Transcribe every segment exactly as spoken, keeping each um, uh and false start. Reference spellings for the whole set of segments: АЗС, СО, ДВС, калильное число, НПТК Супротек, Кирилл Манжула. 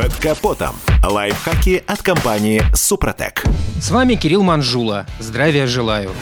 Под капотом. Лайфхаки от компании «Супротек». С вами Кирилл Манжула. Здравия желаю.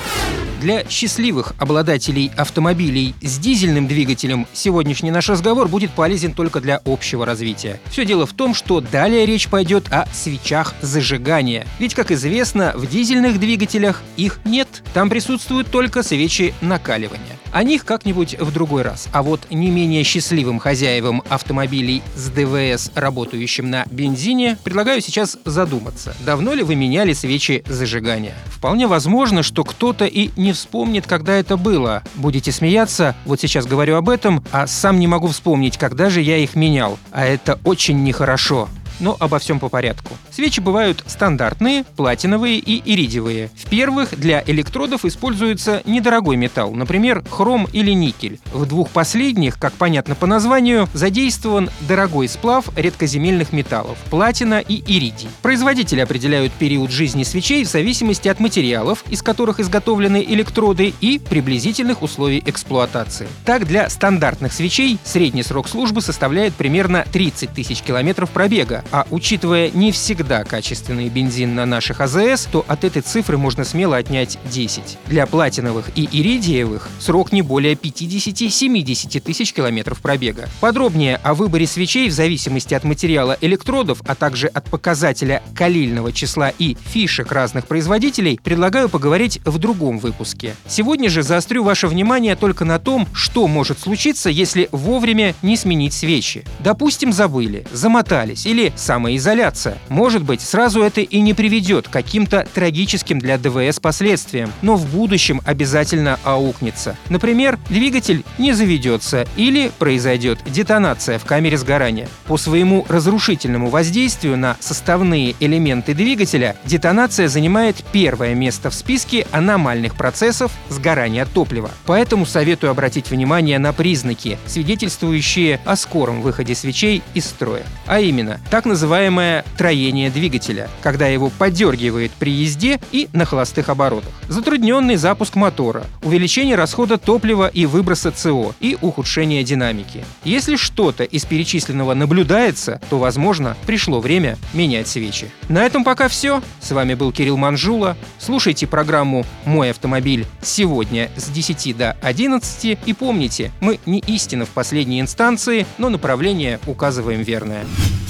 Для счастливых обладателей автомобилей с дизельным двигателем сегодняшний наш разговор будет полезен только для общего развития. Все дело в том, что далее речь пойдет о свечах зажигания. Ведь, как известно, в дизельных двигателях их нет. Там присутствуют только свечи накаливания. О них как-нибудь в другой раз. А вот не менее счастливым хозяевам автомобилей с ДВС, работающим на бензине, предлагаю сейчас задуматься. Давно ли вы меняли свечи зажигания? Вполне возможно, что кто-то и не вспомнит, когда это было. Будете смеяться, вот сейчас говорю об этом, а сам не могу вспомнить, когда же я их менял. А это очень нехорошо. Но обо всем по порядку. Свечи бывают стандартные, платиновые и иридиевые. В первых для электродов используется недорогой металл, например, хром или никель. В двух последних, как понятно по названию, задействован дорогой сплав редкоземельных металлов – платина и иридий. Производители определяют период жизни свечей в зависимости от материалов, из которых изготовлены электроды, и приблизительных условий эксплуатации. Так, для стандартных свечей средний срок службы составляет примерно тридцать тысяч километров пробега. А учитывая не всегда качественный бензин на наших АЗС, то от этой цифры можно смело отнять десять. Для платиновых и иридиевых срок не более пятьдесят-семьдесят тысяч километров пробега. Подробнее о выборе свечей в зависимости от материала электродов, а также от показателя калильного числа и фишек разных производителей предлагаю поговорить в другом выпуске. Сегодня же заострю ваше внимание только на том, что может случиться, если вовремя не сменить свечи. Допустим, забыли, замотались или самоизоляция. Может быть, сразу это и не приведет к каким-то трагическим для ДВС последствиям, но в будущем обязательно аукнется. Например, двигатель не заведется или произойдет детонация в камере сгорания. По своему разрушительному воздействию на составные элементы двигателя детонация занимает первое место в списке аномальных процессов сгорания топлива. Поэтому советую обратить внимание на признаки, свидетельствующие о скором выходе свечей из строя. А именно, так называемое троение двигателя, когда его поддергивает при езде и на холостых оборотах, затрудненный запуск мотора, увеличение расхода топлива и выброса СО и ухудшение динамики. Если что-то из перечисленного наблюдается, то, возможно, пришло время менять свечи. На этом пока все. С вами был Кирилл Манжула. Слушайте программу «Мой автомобиль» сегодня с десяти до одиннадцати. И помните, мы не истина в последней инстанции, но направление указываем верное.